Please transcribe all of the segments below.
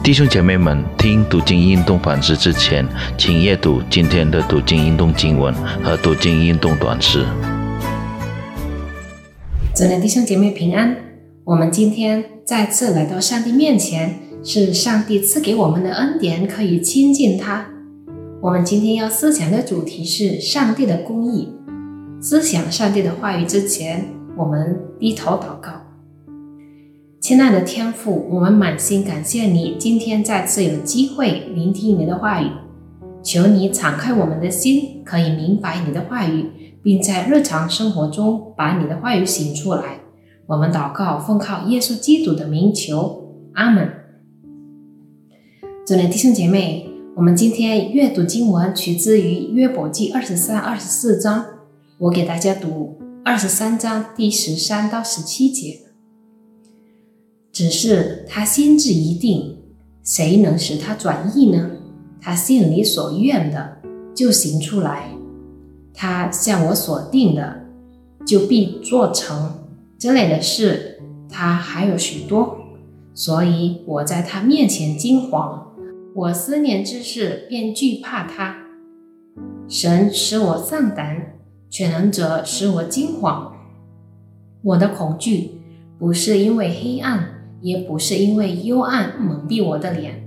弟兄姐妹们，听读经运动反思之前，请阅读今天的读经运动经文和读经运动短诗。真的弟兄姐妹平安，我们今天再次来到上帝面前，是上帝赐给我们的恩典，可以亲近他。我们今天要思想的主题是上帝的公义。思想上帝的话语之前，我们低头祷告。亲爱的天父，我们满心感谢你，今天再次有机会聆听你的话语，求你敞开我们的心，可以明白你的话语，并在日常生活中把你的话语行出来。我们祷告奉靠耶稣基督的名求，阿们。尊爱的弟兄姐妹，我们今天阅读经文取自于约伯记23-24章，我给大家读23章第13到17节。只是他心志已定，谁能使他转意呢？他心里所愿的就行出来，他向我所定的就必做成。这类的事他还有许多，所以我在他面前惊惶，我思念之事便惧怕他。神使我丧胆，全能者使我惊惶。我的恐惧不是因为黑暗，也不是因为幽暗蒙蔽我的脸。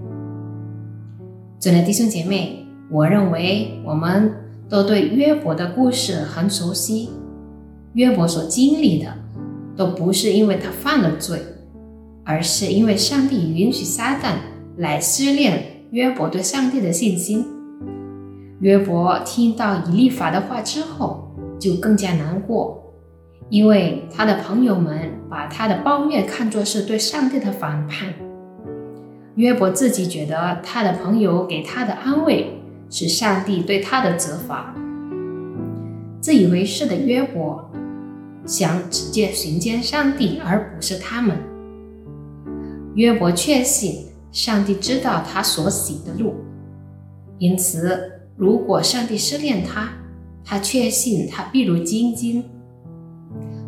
尊爱的弟兄姐妹，我认为我们都对约伯的故事很熟悉，约伯所经历的都不是因为他犯了罪，而是因为上帝允许撒旦来试炼约伯对上帝的信心。约伯听到以利法的话之后就更加难过，因为他的朋友们把他的抱怨看作是对上帝的反叛。约伯自己觉得他的朋友给他的安慰是上帝对他的责罚。自以为是的约伯想直接寻见上帝，而不是他们。约伯确信上帝知道他所行的路，因此如果上帝试炼他，他确信他必如金金。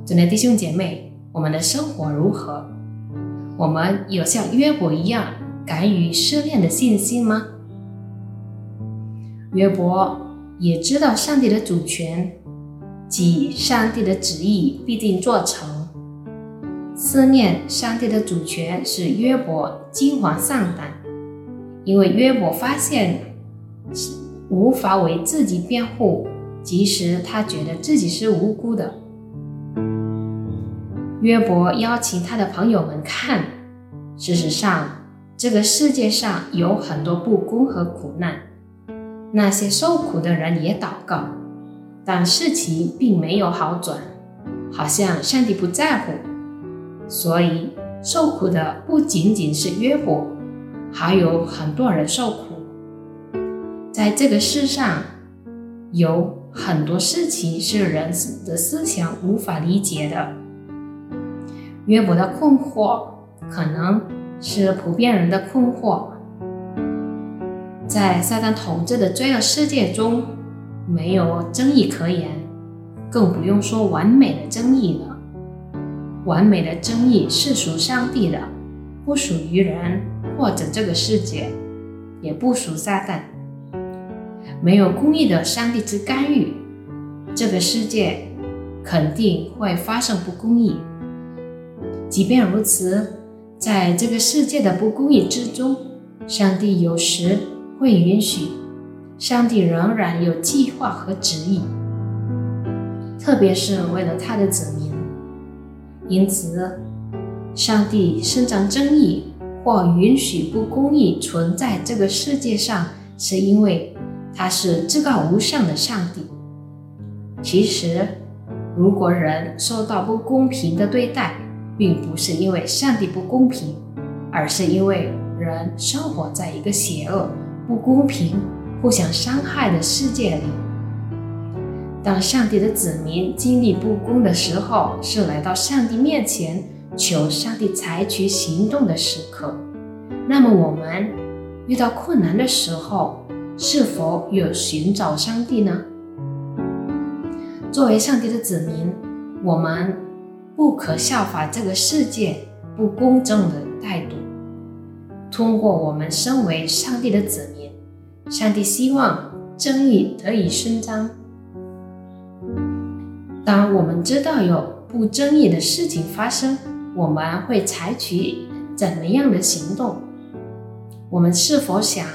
尊爱的弟兄姐妹，我们的生活如何？我们有像约伯一样敢于试炼的信心吗？约伯也知道上帝的主权，即上帝的旨意必定做成。思念上帝的主权使约伯惊惶丧胆，因为约伯发现无法为自己辩护，即使他觉得自己是无辜的。约伯邀请他的朋友们看，事实上这个世界上有很多不公和苦难，那些受苦的人也祷告，但事情并没有好转，好像上帝不在乎。所以受苦的不仅仅是约伯，还有很多人受苦。在这个世上有很多事情是人的思想无法理解的。约伯的困惑可能是普遍人的困惑，在撒旦统治的罪恶世界中没有正义可言，更不用说完美的正义了。完美的正义是属上帝的，不属于人或者这个世界，也不属撒旦。没有公义的上帝之干预，这个世界肯定会发生不公义。即便如此，在这个世界的不公义之中，上帝有时会允许，上帝仍然有计划和旨意，特别是为了他的子民。因此上帝伸张正义或允许不公义存在这个世界上，是因为他是至高无上的上帝。其实如果人受到不公平的对待，并不是因为上帝不公平，而是因为人生活在一个邪恶、不公平、互相伤害的世界里。当上帝的子民经历不公的时候，是来到上帝面前求上帝采取行动的时刻。那么我们遇到困难的时候，是否有寻找上帝呢？作为上帝的子民，我们不可效法这个世界不公正的态度，通过我们身为上帝的子民，上帝希望真理得以伸张。当我们知道有不正义的事情发生，我们会采取怎么样的行动？我们是否想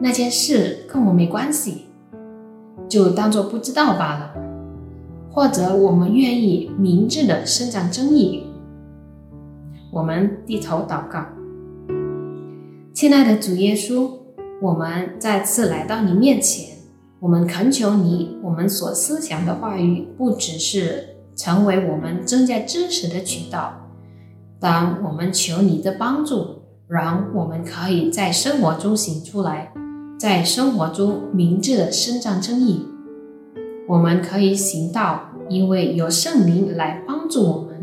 那件事跟我没关系，就当作不知道罢了？或者我们愿意明智地伸张正义？我们低头祷告。亲爱的主耶稣，我们再次来到你面前，我们恳求你，我们所思想的话语不只是成为我们增加知识的渠道，但我们求你的帮助，让我们可以在生活中行出来，在生活中明智的伸张正义。我们可以行道，因为有圣灵来帮助我们。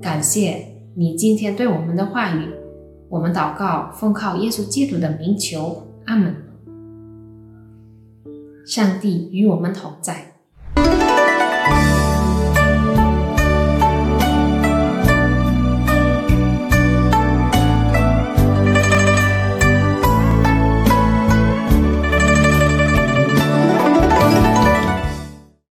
感谢你今天对我们的话语，我们祷告，奉靠耶稣基督的名求，阿们。上帝与我们同在。